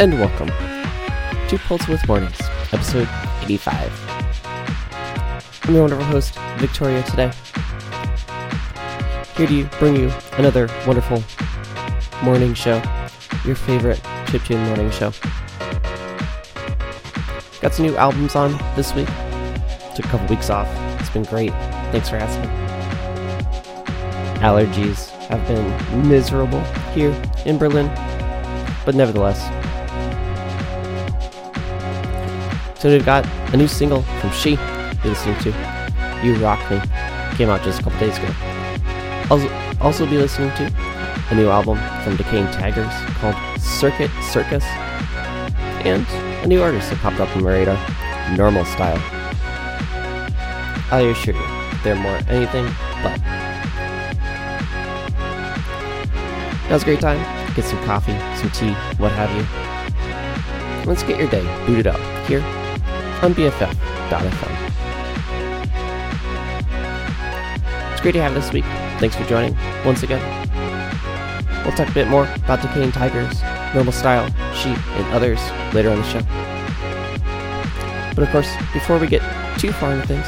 and welcome to Pulse Width Mornings, episode 85. I'm your wonderful host, Victoria, today. Here to bring you another wonderful morning show, your favorite chiptune morning show. Got some new albums on this week. Took a couple weeks off. It's been great. Thanks for asking. Allergies have been miserable here in Berlin, but nevertheless. So we've got a new single from She, you're listening to You Rock Me, came out just a couple days ago. I'll also be listening to a new album from Decaying Tigers called Circuit Circus, and a new artist that popped up on my radar, Normal Style. I assure you, they're more anything but. That was a great time. Get some coffee, some tea, what have you. Let's get your day booted up here on BFF.fm. It's great to have this week. Thanks for joining once again. We'll talk a bit more about Decaying Tigers, Normal Style, She, and others later on the show. But of course, before we get too far into things,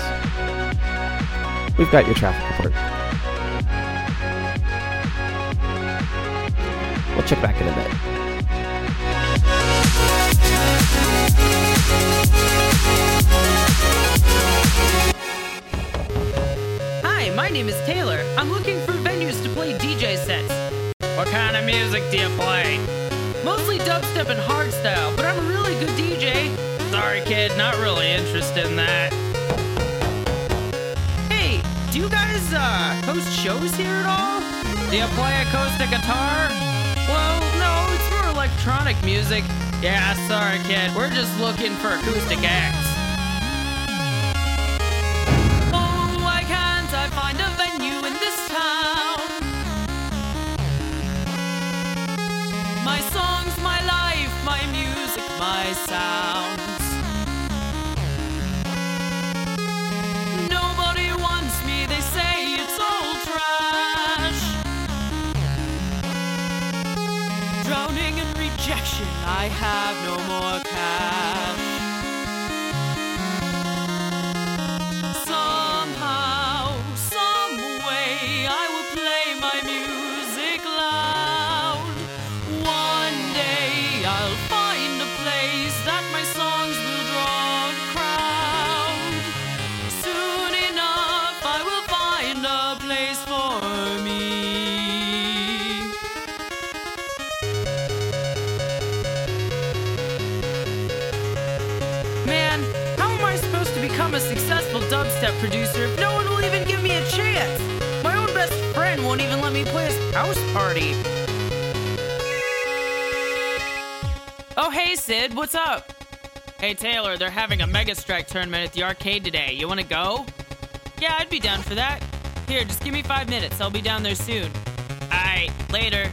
we've got your traffic report. We'll check back in a bit. Hi, my name is Taylor. I'm looking for venues to play DJ sets. What kind of music do you play? Mostly dubstep and hardstyle, but I'm a really good DJ. Sorry, kid, not really interested in that. Hey, do you guys host shows here at all? Do you play acoustic guitar? Well, no, it's more electronic music. Yeah, sorry, kid, we're just looking for acoustic acts. Oh, why can't I find a venue in this town? My songs, my life, my music, my sounds. Nobody wants me, they say it's all trash. Drowning in rejection, I have no more cash. Somehow, some way, I will play my music loud. One day I'll find a place that my songs will draw a crowd. Soon enough I will find a place for me. Man, how am I supposed to become a successful dubstep producer if no one will even give me a chance? My own best friend won't even let me play his house party. Oh, hey, Sid, what's up? Hey, Taylor, they're having a Mega Strike tournament at the arcade today. You want to go? Yeah, I'd be down for that. Here, just give me 5 minutes. I'll be down there soon. All right, later.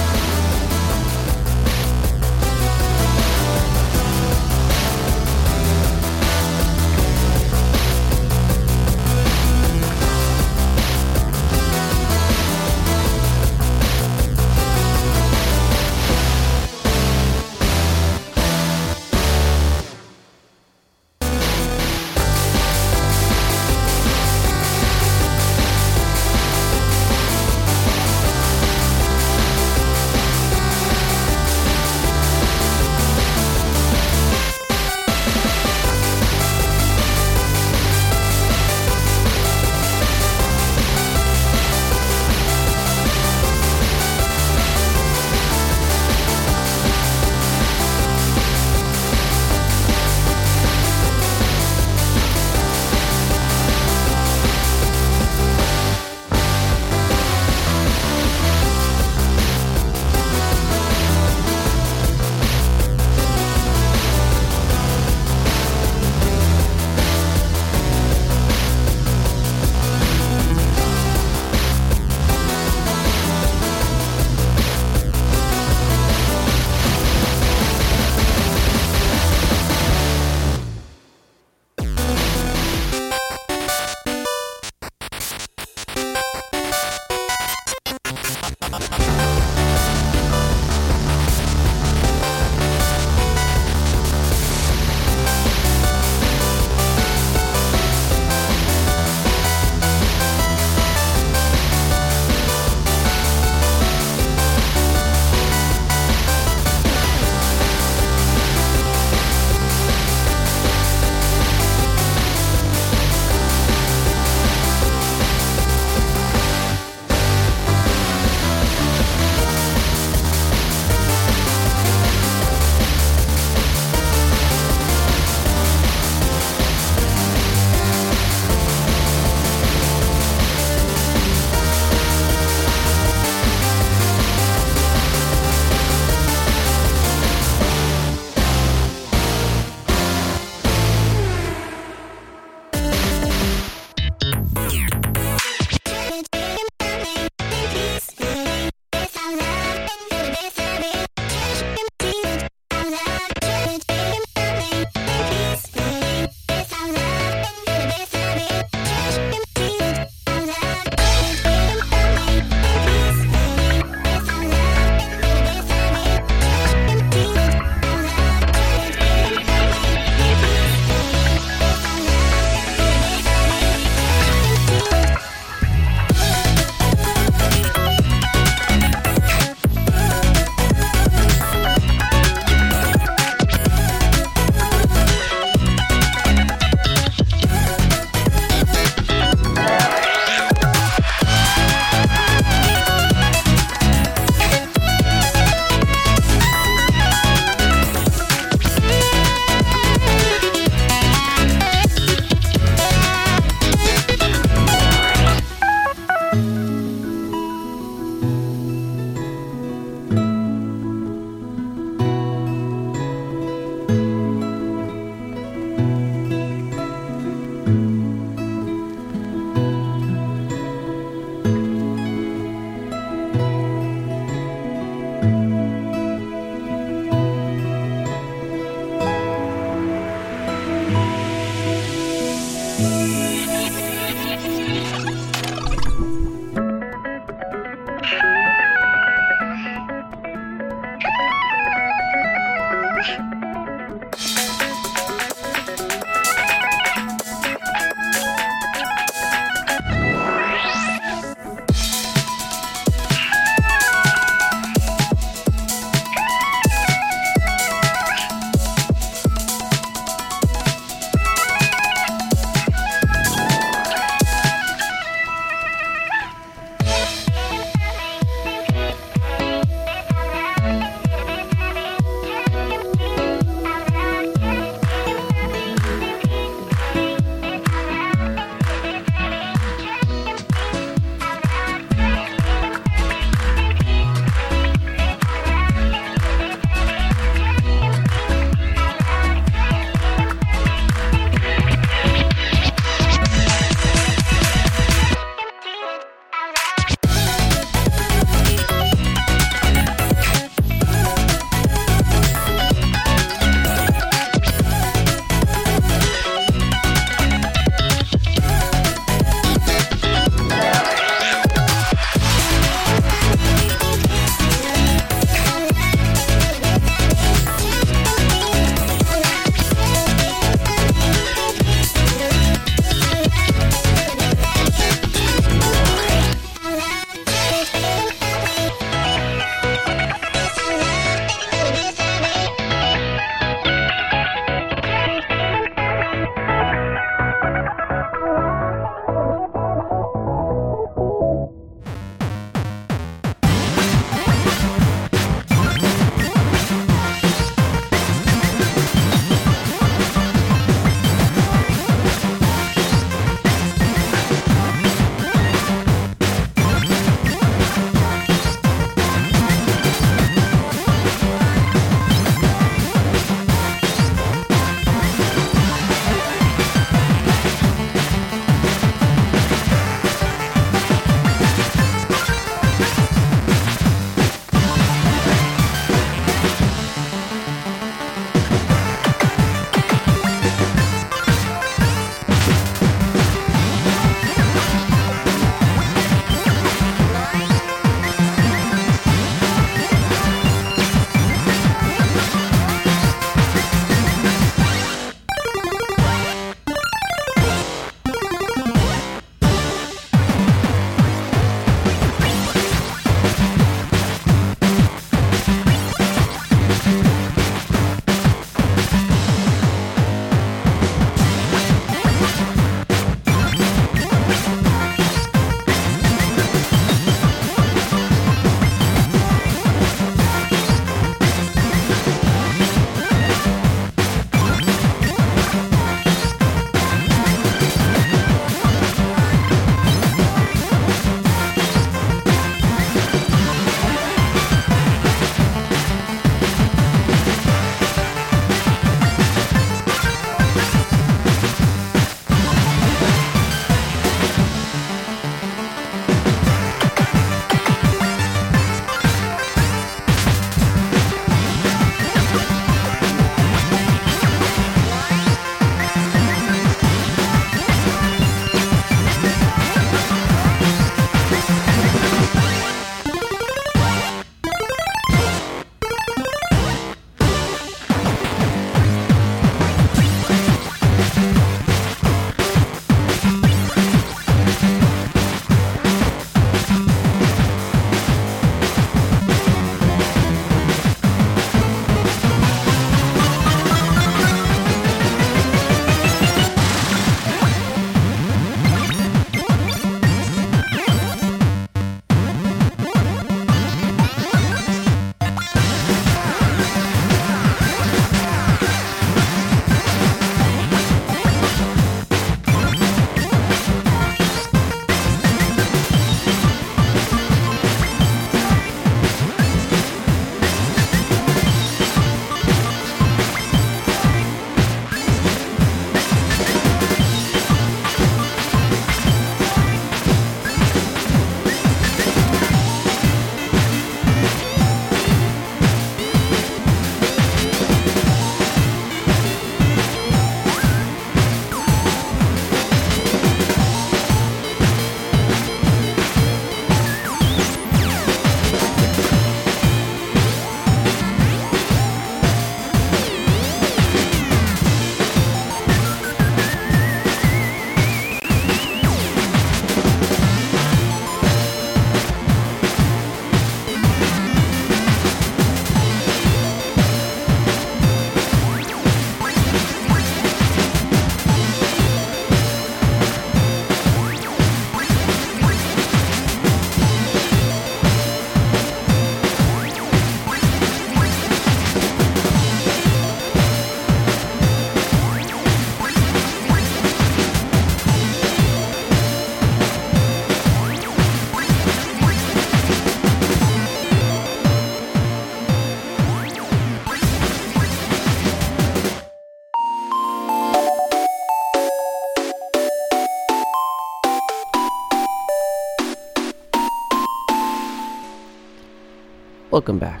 Welcome back.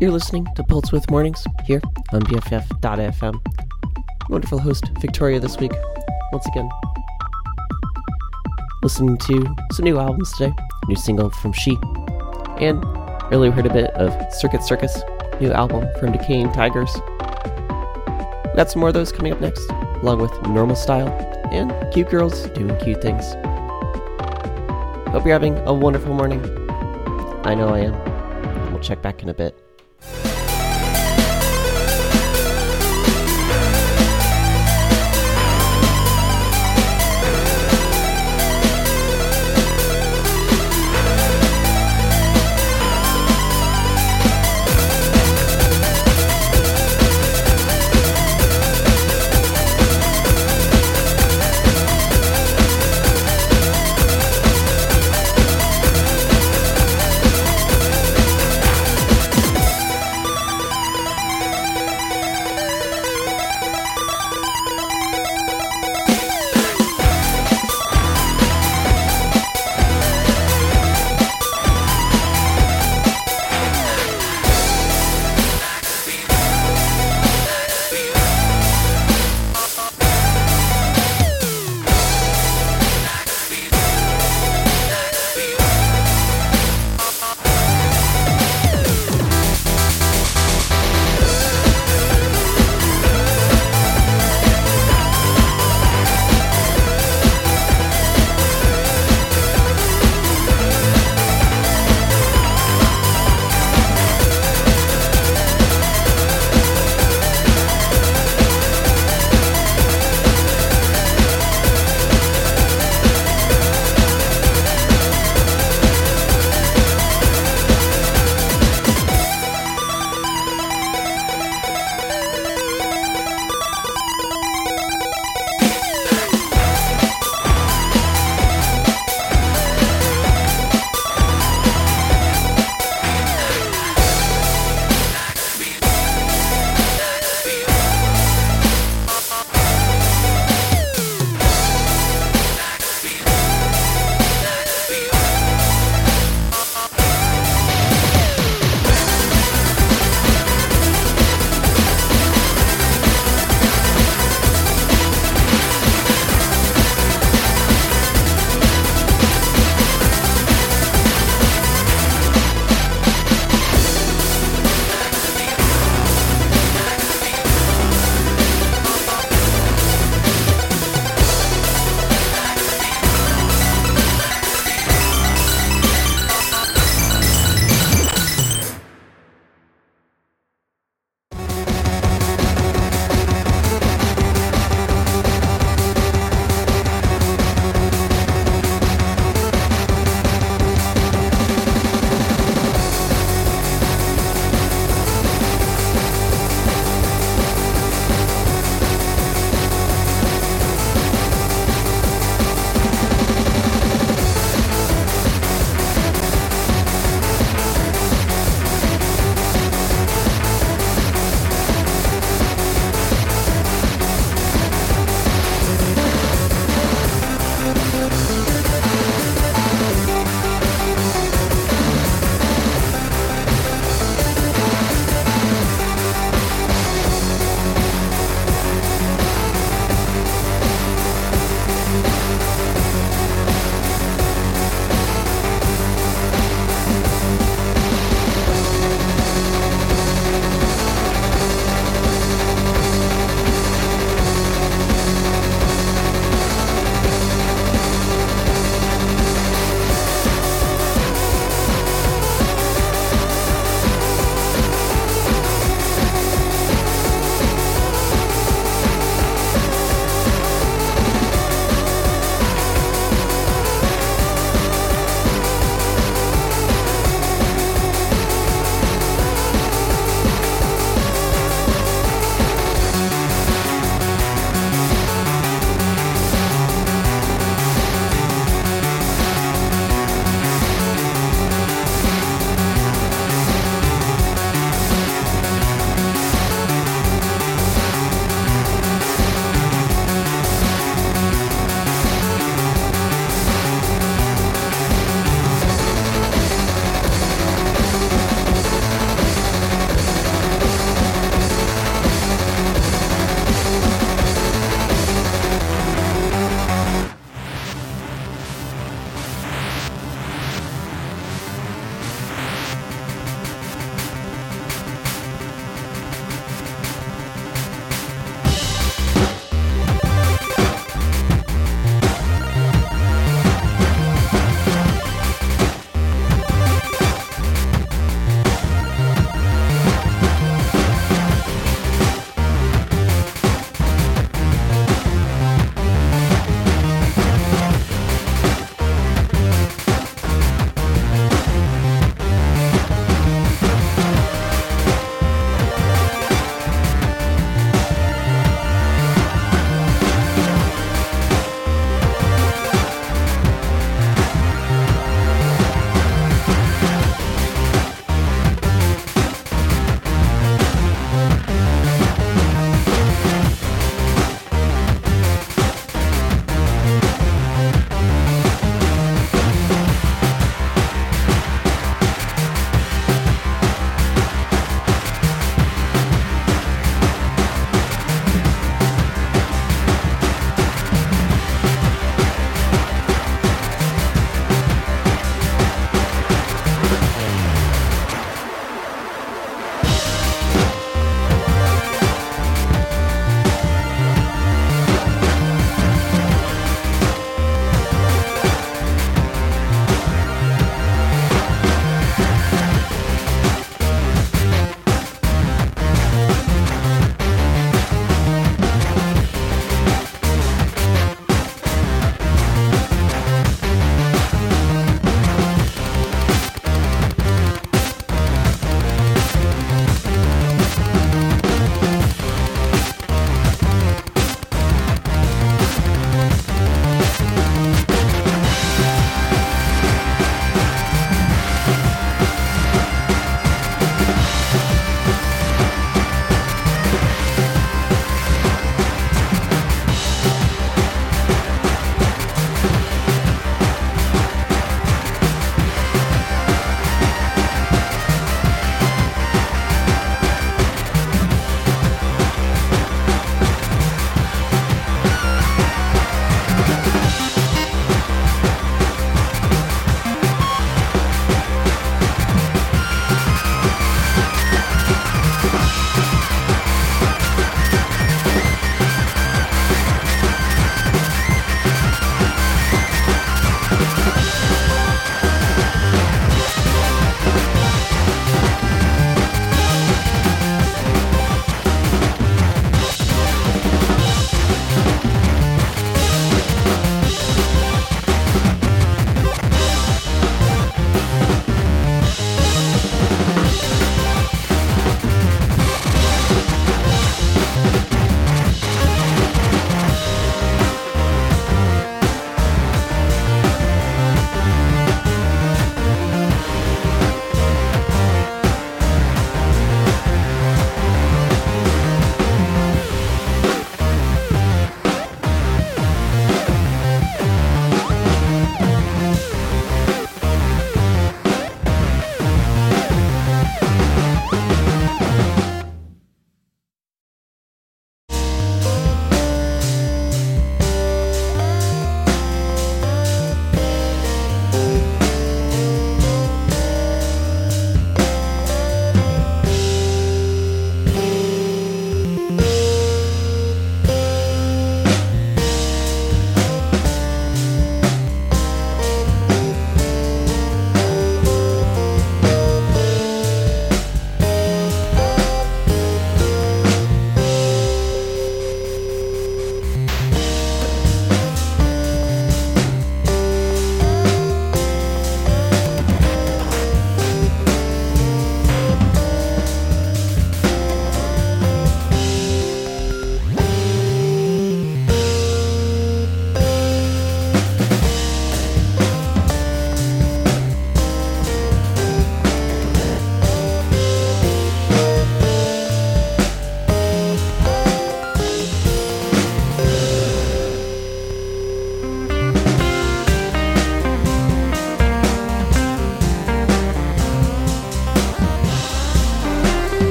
You're listening to Pulse Width Mornings here on BFF.fm. Wonderful host Victoria this week, once again. Listening to some new albums today, new single from She, and earlier heard a bit of Circuit Circus, new album from Decaying Tigers. Got some more of those coming up next, along with Normal Style and Cute Girls Doing Cute Things. Hope you're having a wonderful morning. I know I am. We'll check back in a bit.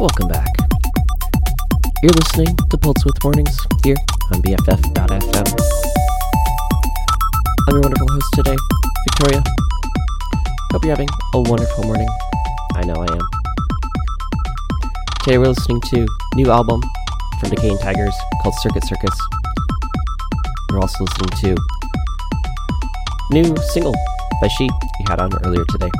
Welcome back. You're listening to Pulse Width Mornings here on BFF.fm. I'm your wonderful host today, Victoria. Hope you're having a wonderful morning. I know I am. Today we're listening to a new album from Decaying Tigers called Circuit Circus. We're also listening to a new single by She we had on earlier today.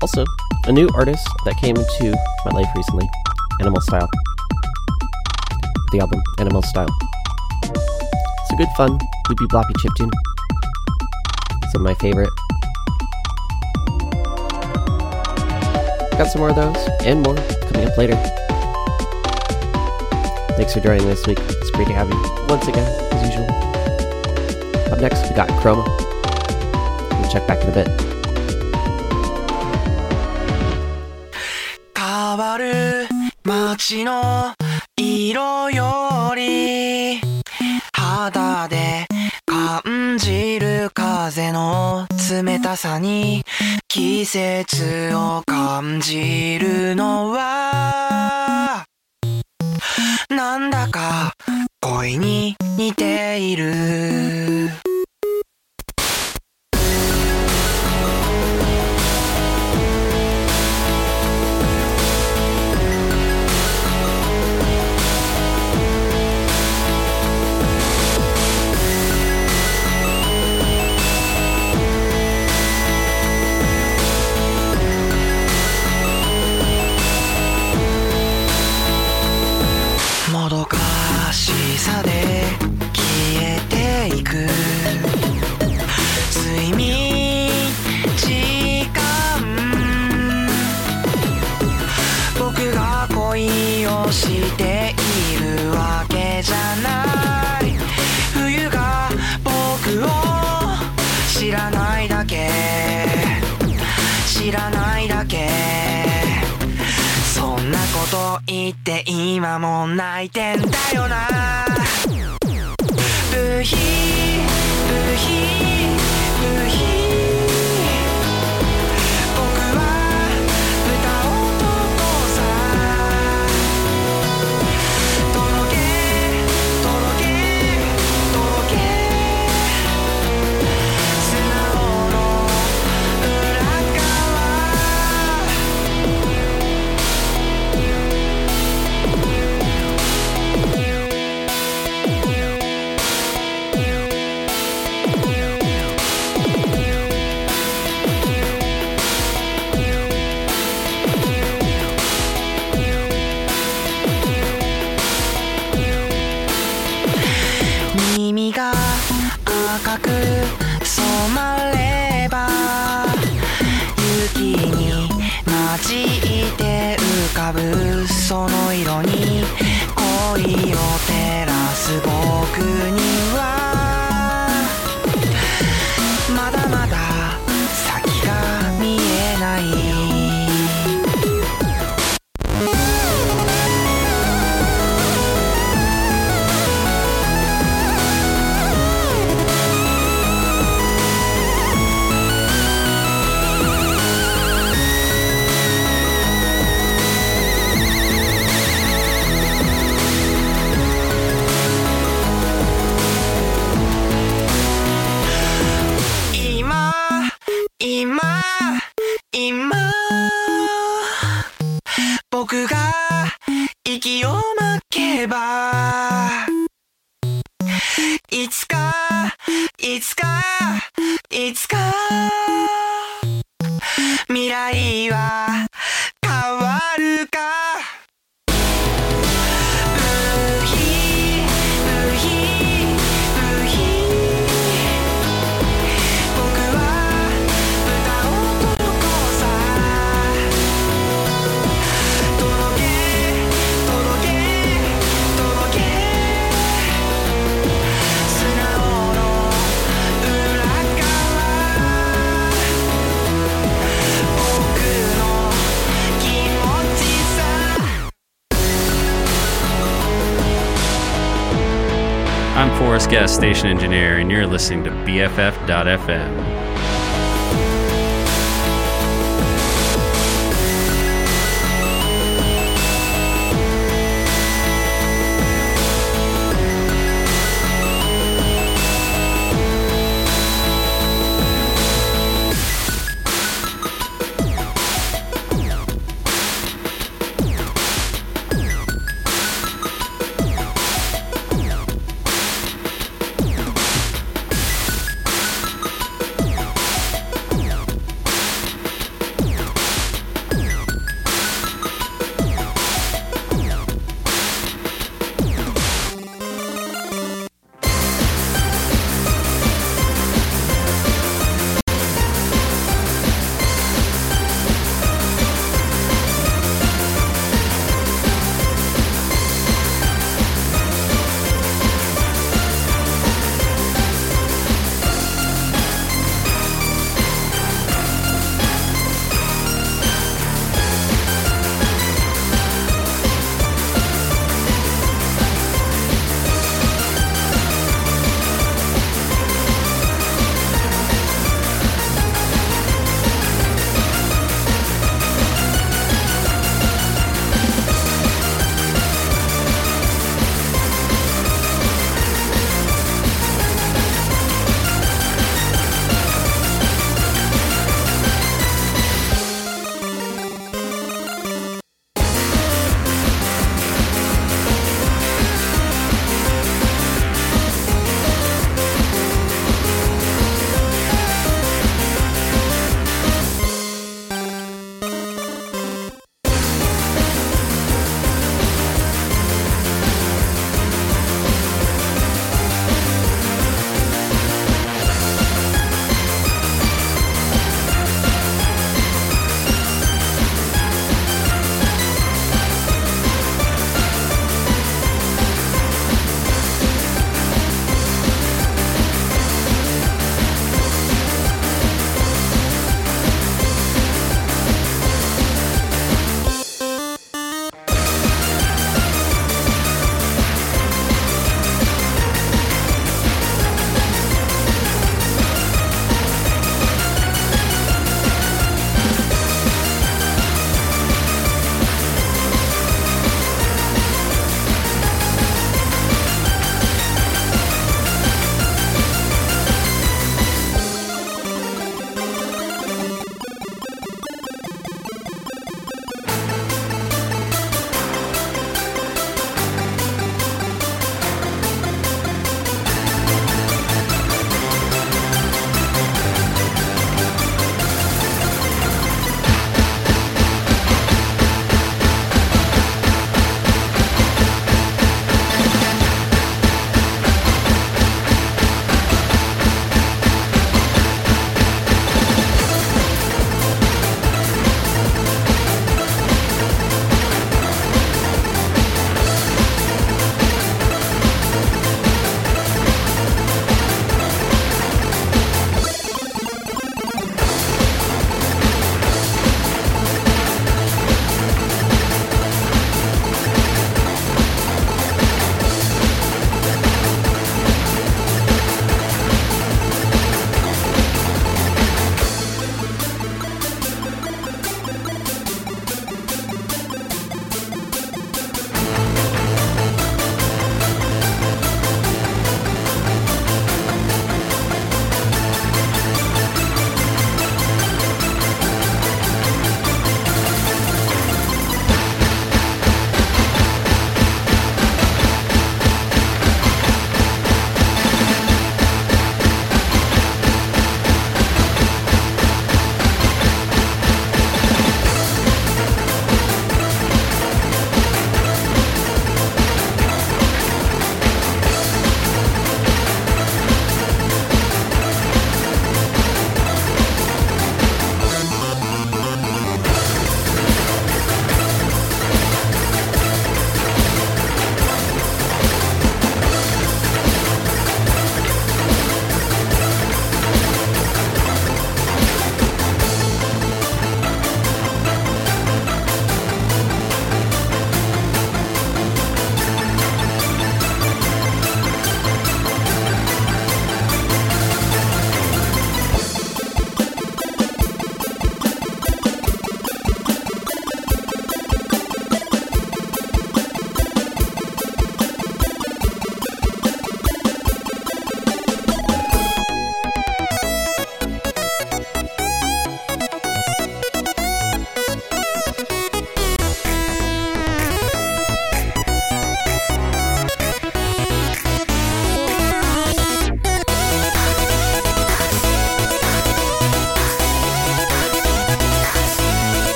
Also, a new artist that came into my life recently, Animal Style. The album, Animal Style. It's a good fun, loopy bloppy chiptune. Some of my favorite. Got some more of those, and more, coming up later. Thanks for joining me this week. It's great to have you, once again, as usual. Up next, we got Chroma. We'll check back in a bit.街の色より肌で感じる風の冷たさに季節を感じるのはなんだか恋に似ている言って今も泣いてんだよな部品部品部品僕は豚男さとろけとろけとろけ素直の裏側赤く染まれば雪に混じって浮かぶその色に恋を照らす僕にはまだまだ先が見えないいつか未来は変わるかI'm Forrest Guest, Station Engineer, and you're listening to BFF.fm.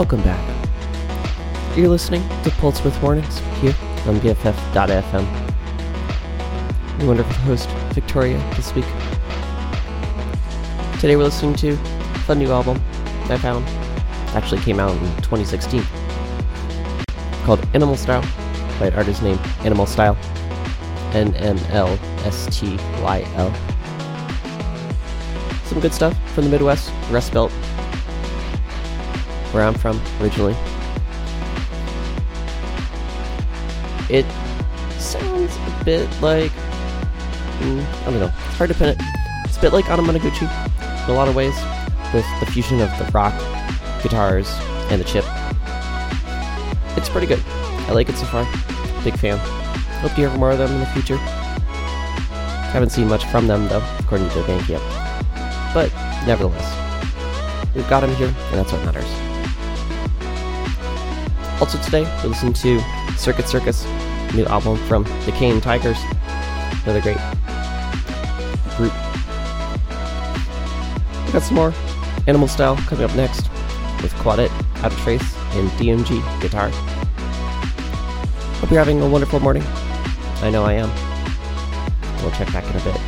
Welcome back. You're listening to Pulse Width Mornings here on BFF.fm. The wonderful host, Victoria, this week. Today we're listening to a fun new album I found. It actually came out in 2016. Called Animal Style, by an artist named Animal Style. NMLSTYL. Some good stuff from the Midwest, Rust Belt, where I'm from originally. It sounds a bit like, I don't know, it's hard to pin it. It's a bit like Anamanaguchi in a lot of ways, with the fusion of the rock, guitars, and the chip. It's pretty good. I like it so far. Big fan. Hope to hear more of them in the future. Haven't seen much from them, though, according to their Bandcamp. But, nevertheless, we've got them here, and that's what matters. Also today, we'll listen to Circuit Circus, new album from Decaying Tigers, another great group. We've got some more Animal Style coming up next, with Quadet, Out of Trace, and DMG guitar. Hope you're having a wonderful morning. I know I am. We'll check back in a bit.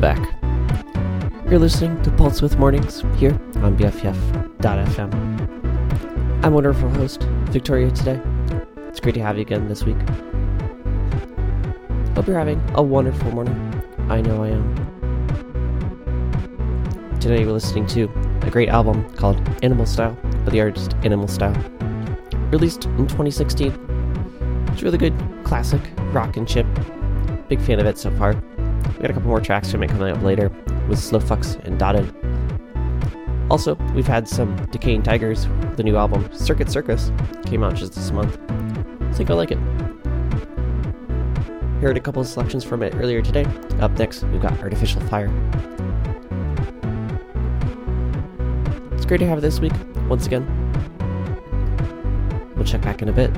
come back. You're listening to Pulse Width Mornings here on BFF.fm. I'm wonderful host Victoria today. It's great to have you again this week. Hope you're having a wonderful morning. I know I am. Today we're listening to a great album called Animal Style by the artist Animal Style. Released in 2016. It's really good, classic rock and chip. Big fan of it so far. We got a couple more tracks from it coming up later with Slow Fucks and Dotted. Also, we've had some Decaying Tigers. The new album, Circuit Circus, came out just this month. I think I like it. Heard a couple of selections from it earlier today. Up next, we've got Artificial Fire. It's great to have it this week, once again. We'll check back in a bit.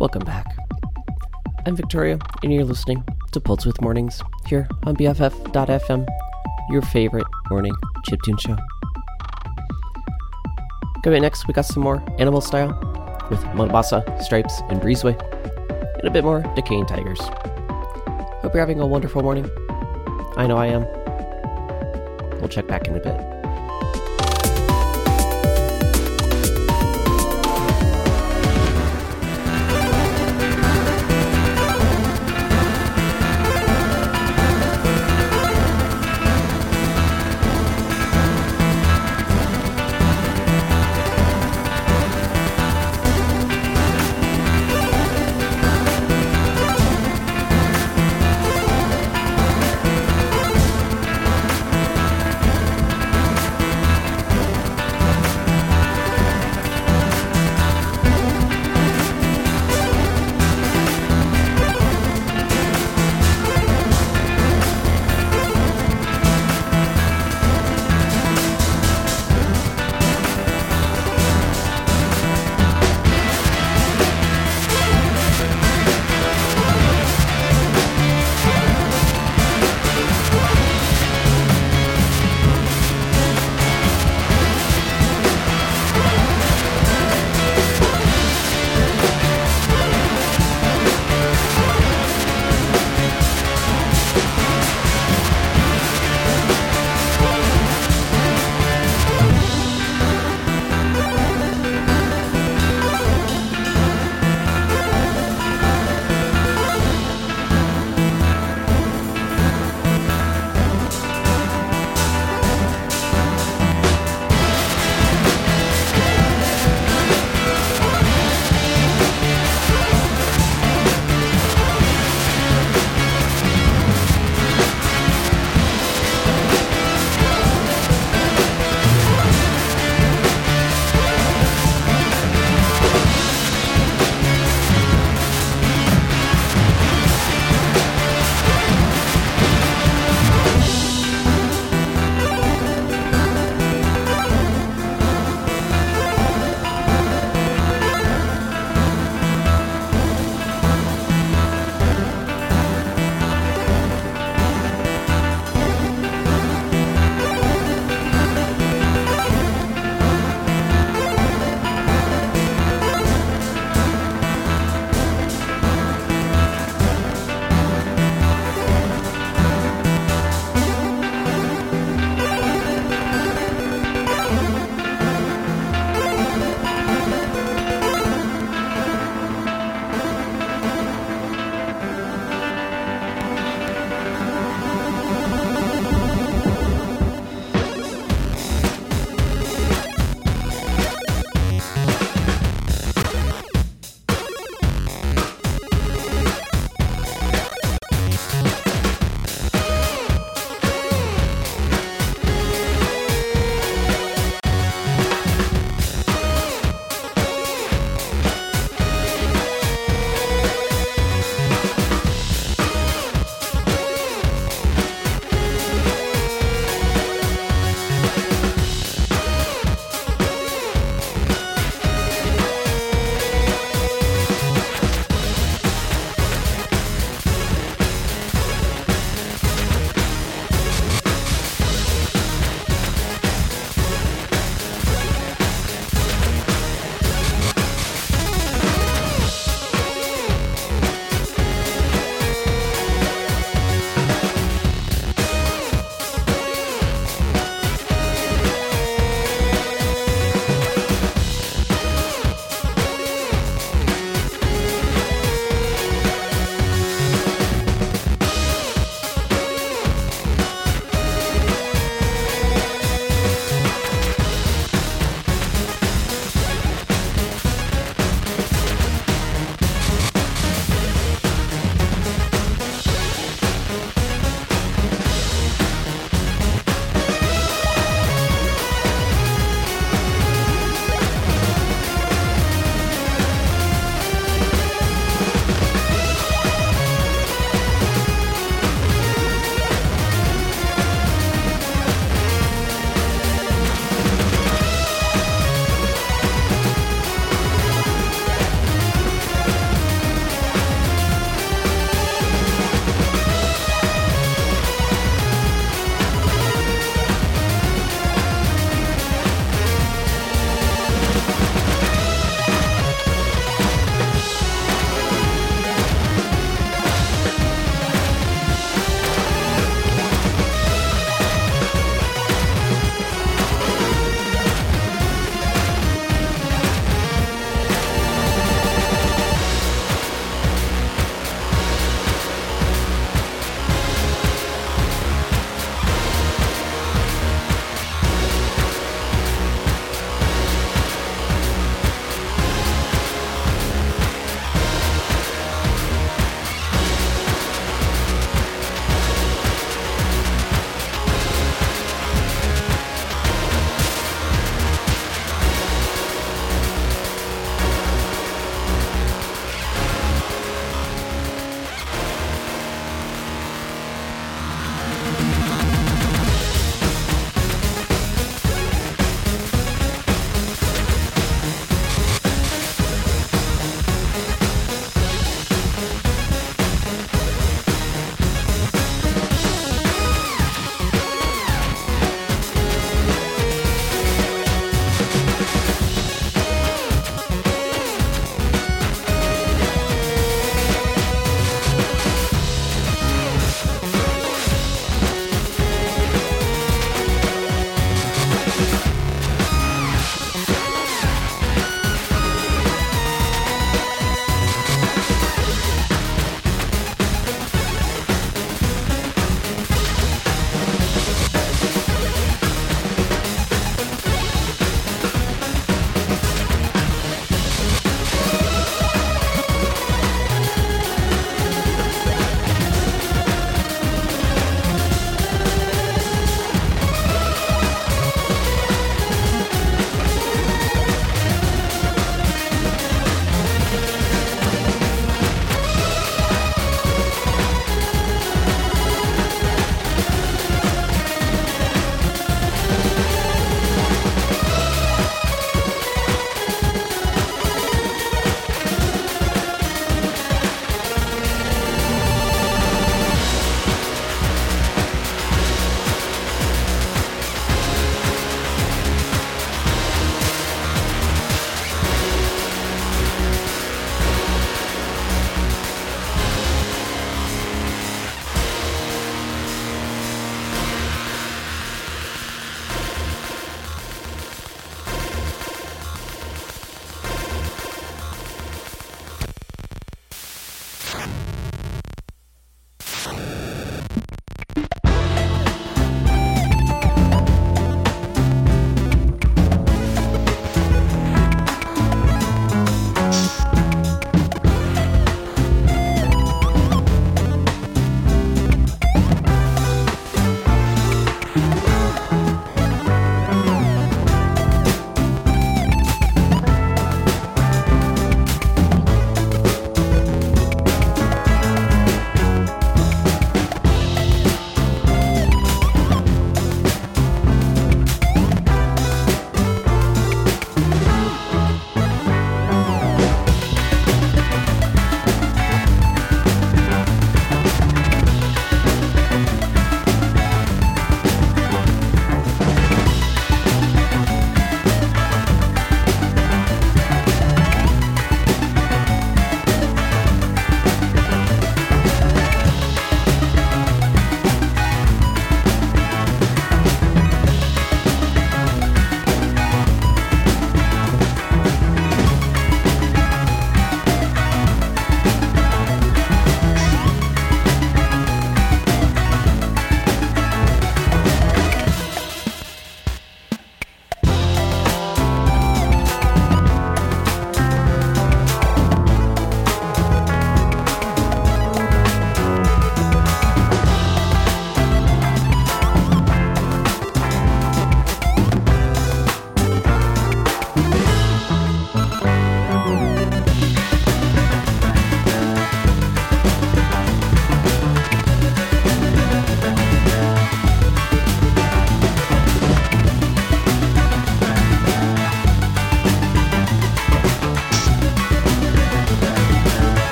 Welcome back. I'm Victoria, and you're listening to Pulse Width Mornings here on BFF.fm, your favorite morning chiptune show. Coming up next, we got some more Animal Style with Mombasa, Stripes, and Breezeway, and a bit more Decaying Tigers. Hope you're having a wonderful morning. I know I am. We'll check back in a bit.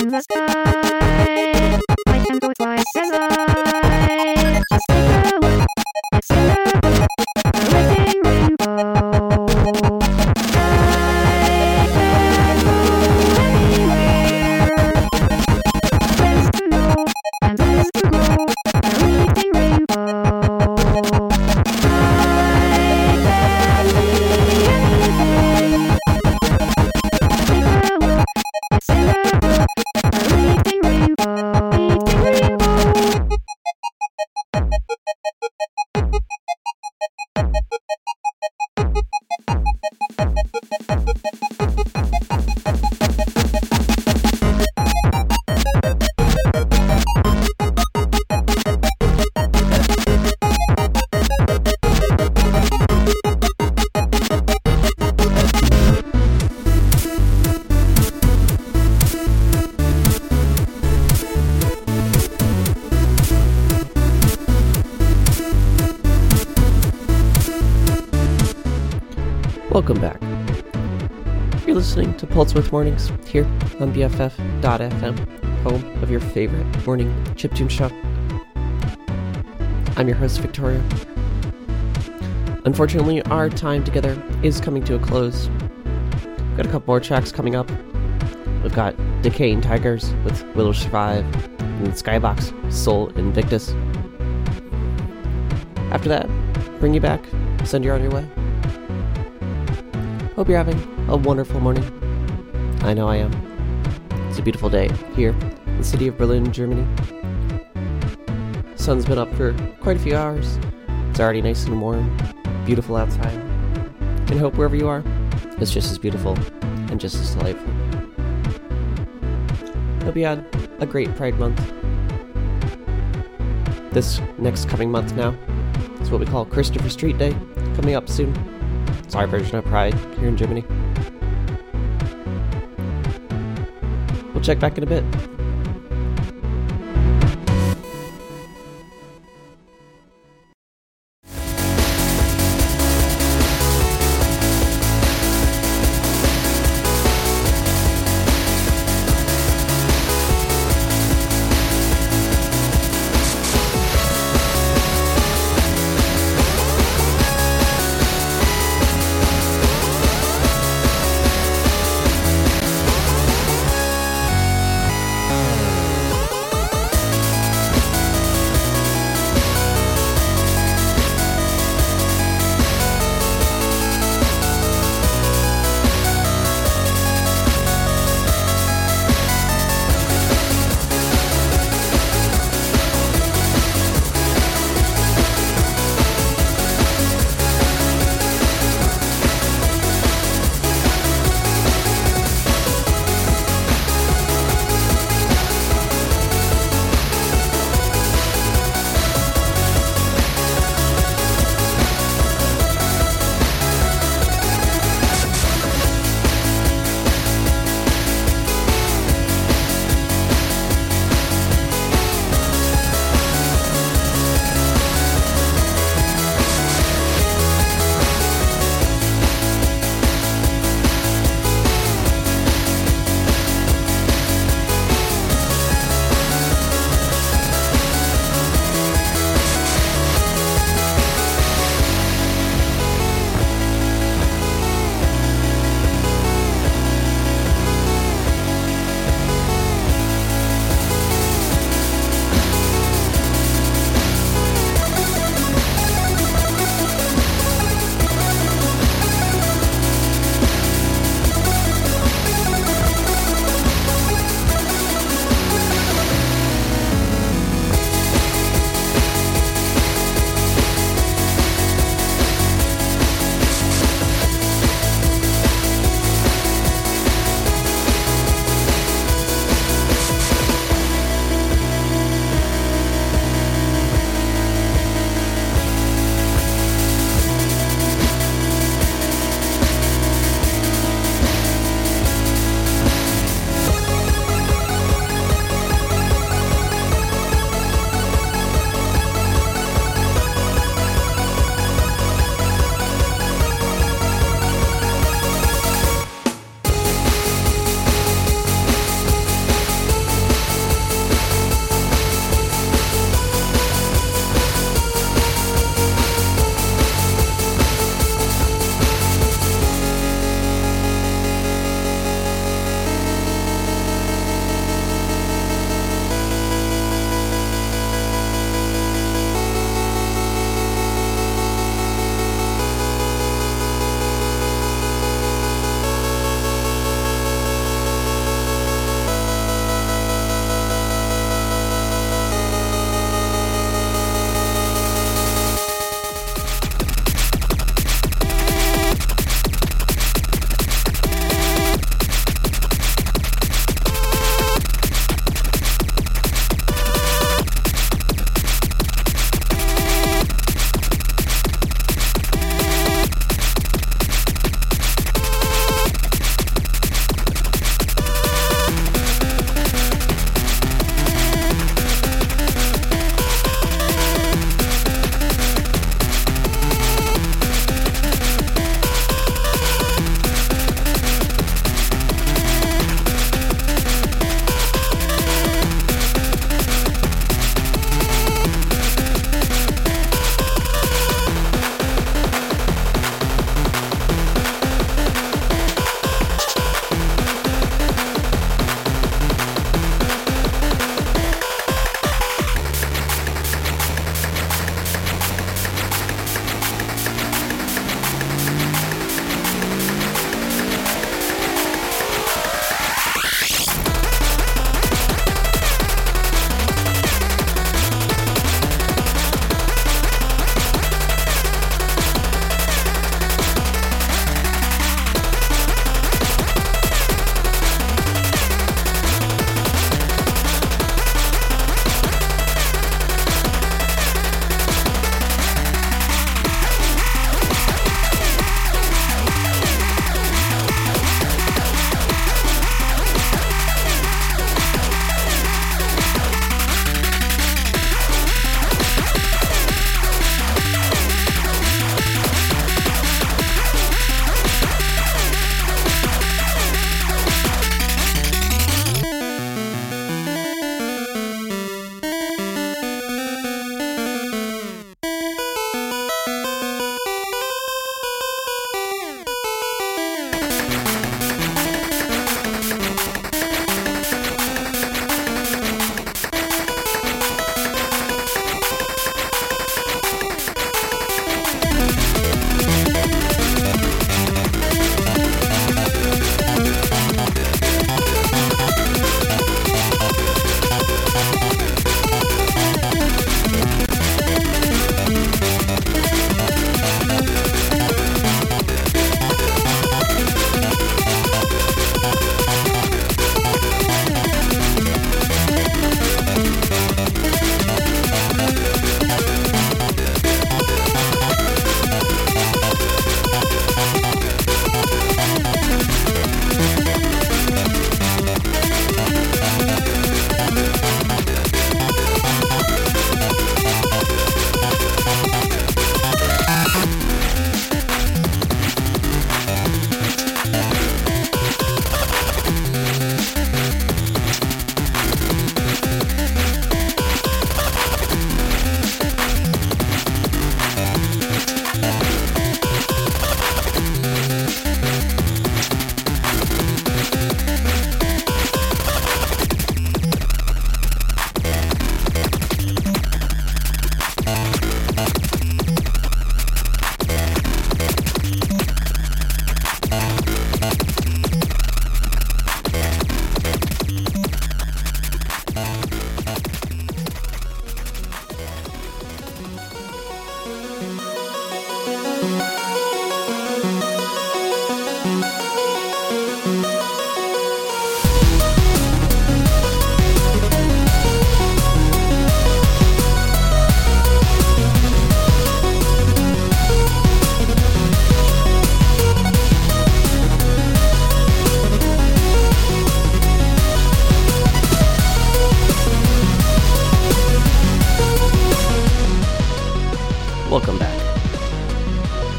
in the sky. I can go twice as high. Just take a look. Let's take a look. Welcome back. You're listening to Pulse Width Mornings here on BFF.fm, home of your favorite morning chiptune show. I'm your host, Victoria. Unfortunately, our time together is coming to a close. We've got a couple more tracks coming up. We've got Decaying Tigers with Will Survive and Skybox Soul Invictus. After that, bring you back, send you on your way. Hope you're having a wonderful morning. I know I am. It's a beautiful day here in the city of Berlin, Germany. The sun's been up for quite a few hours. It's already nice and warm, beautiful outside. And hope wherever you are, it's just as beautiful and just as delightful. Hope you had a great Pride Month. This next coming month now is what we call Christopher Street Day, coming up soon. It's our version of Pride here in Germany. We'll check back in a bit.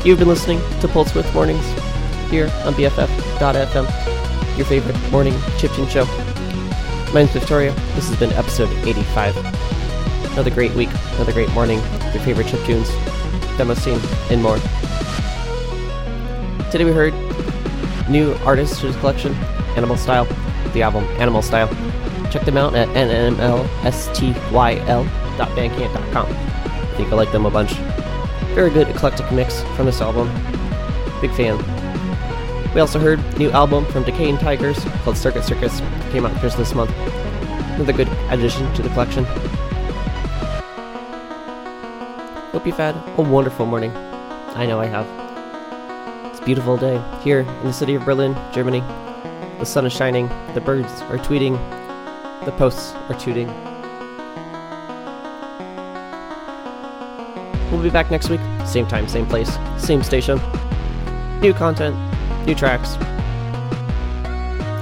You've been listening to Pulse Width Mornings here on BFF.fm, your favorite morning chiptune show. My name's Victoria. This has been episode 85. Another great week, another great morning, your favorite chiptunes, demo scene, and more. Today we heard new artists to this collection, Animal Style, the album Animal Style. Check them out at nmlstyl.bandcamp.com. I think I like them a bunch. Very good eclectic mix from this album. Big fan. We also heard a new album from Decaying Tigers called Circuit Circus. Came out just this month. Another good addition to the collection. Hope you've had a wonderful morning. I know I have. It's a beautiful day here in the city of Berlin, Germany. The sun is shining. The birds are tweeting. The posts are tooting. We'll be back next week. Same time, same place, same station. New content, new tracks.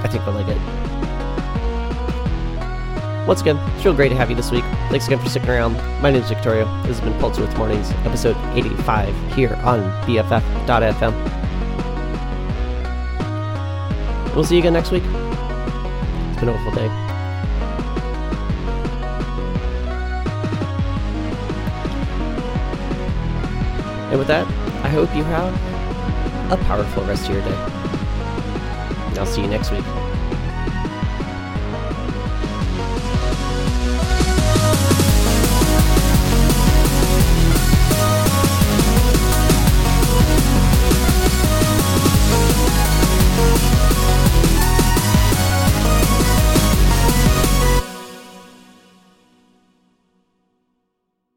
I think we'll like it. Once again, it's real great to have you this week. Thanks again for sticking around. My name is Victoria. This has been Pulse Width Mornings, episode 85, here on BFF.fm. We'll see you again next week. It's been a wonderful day. And with that, I hope you have a powerful rest of your day. And I'll see you next week.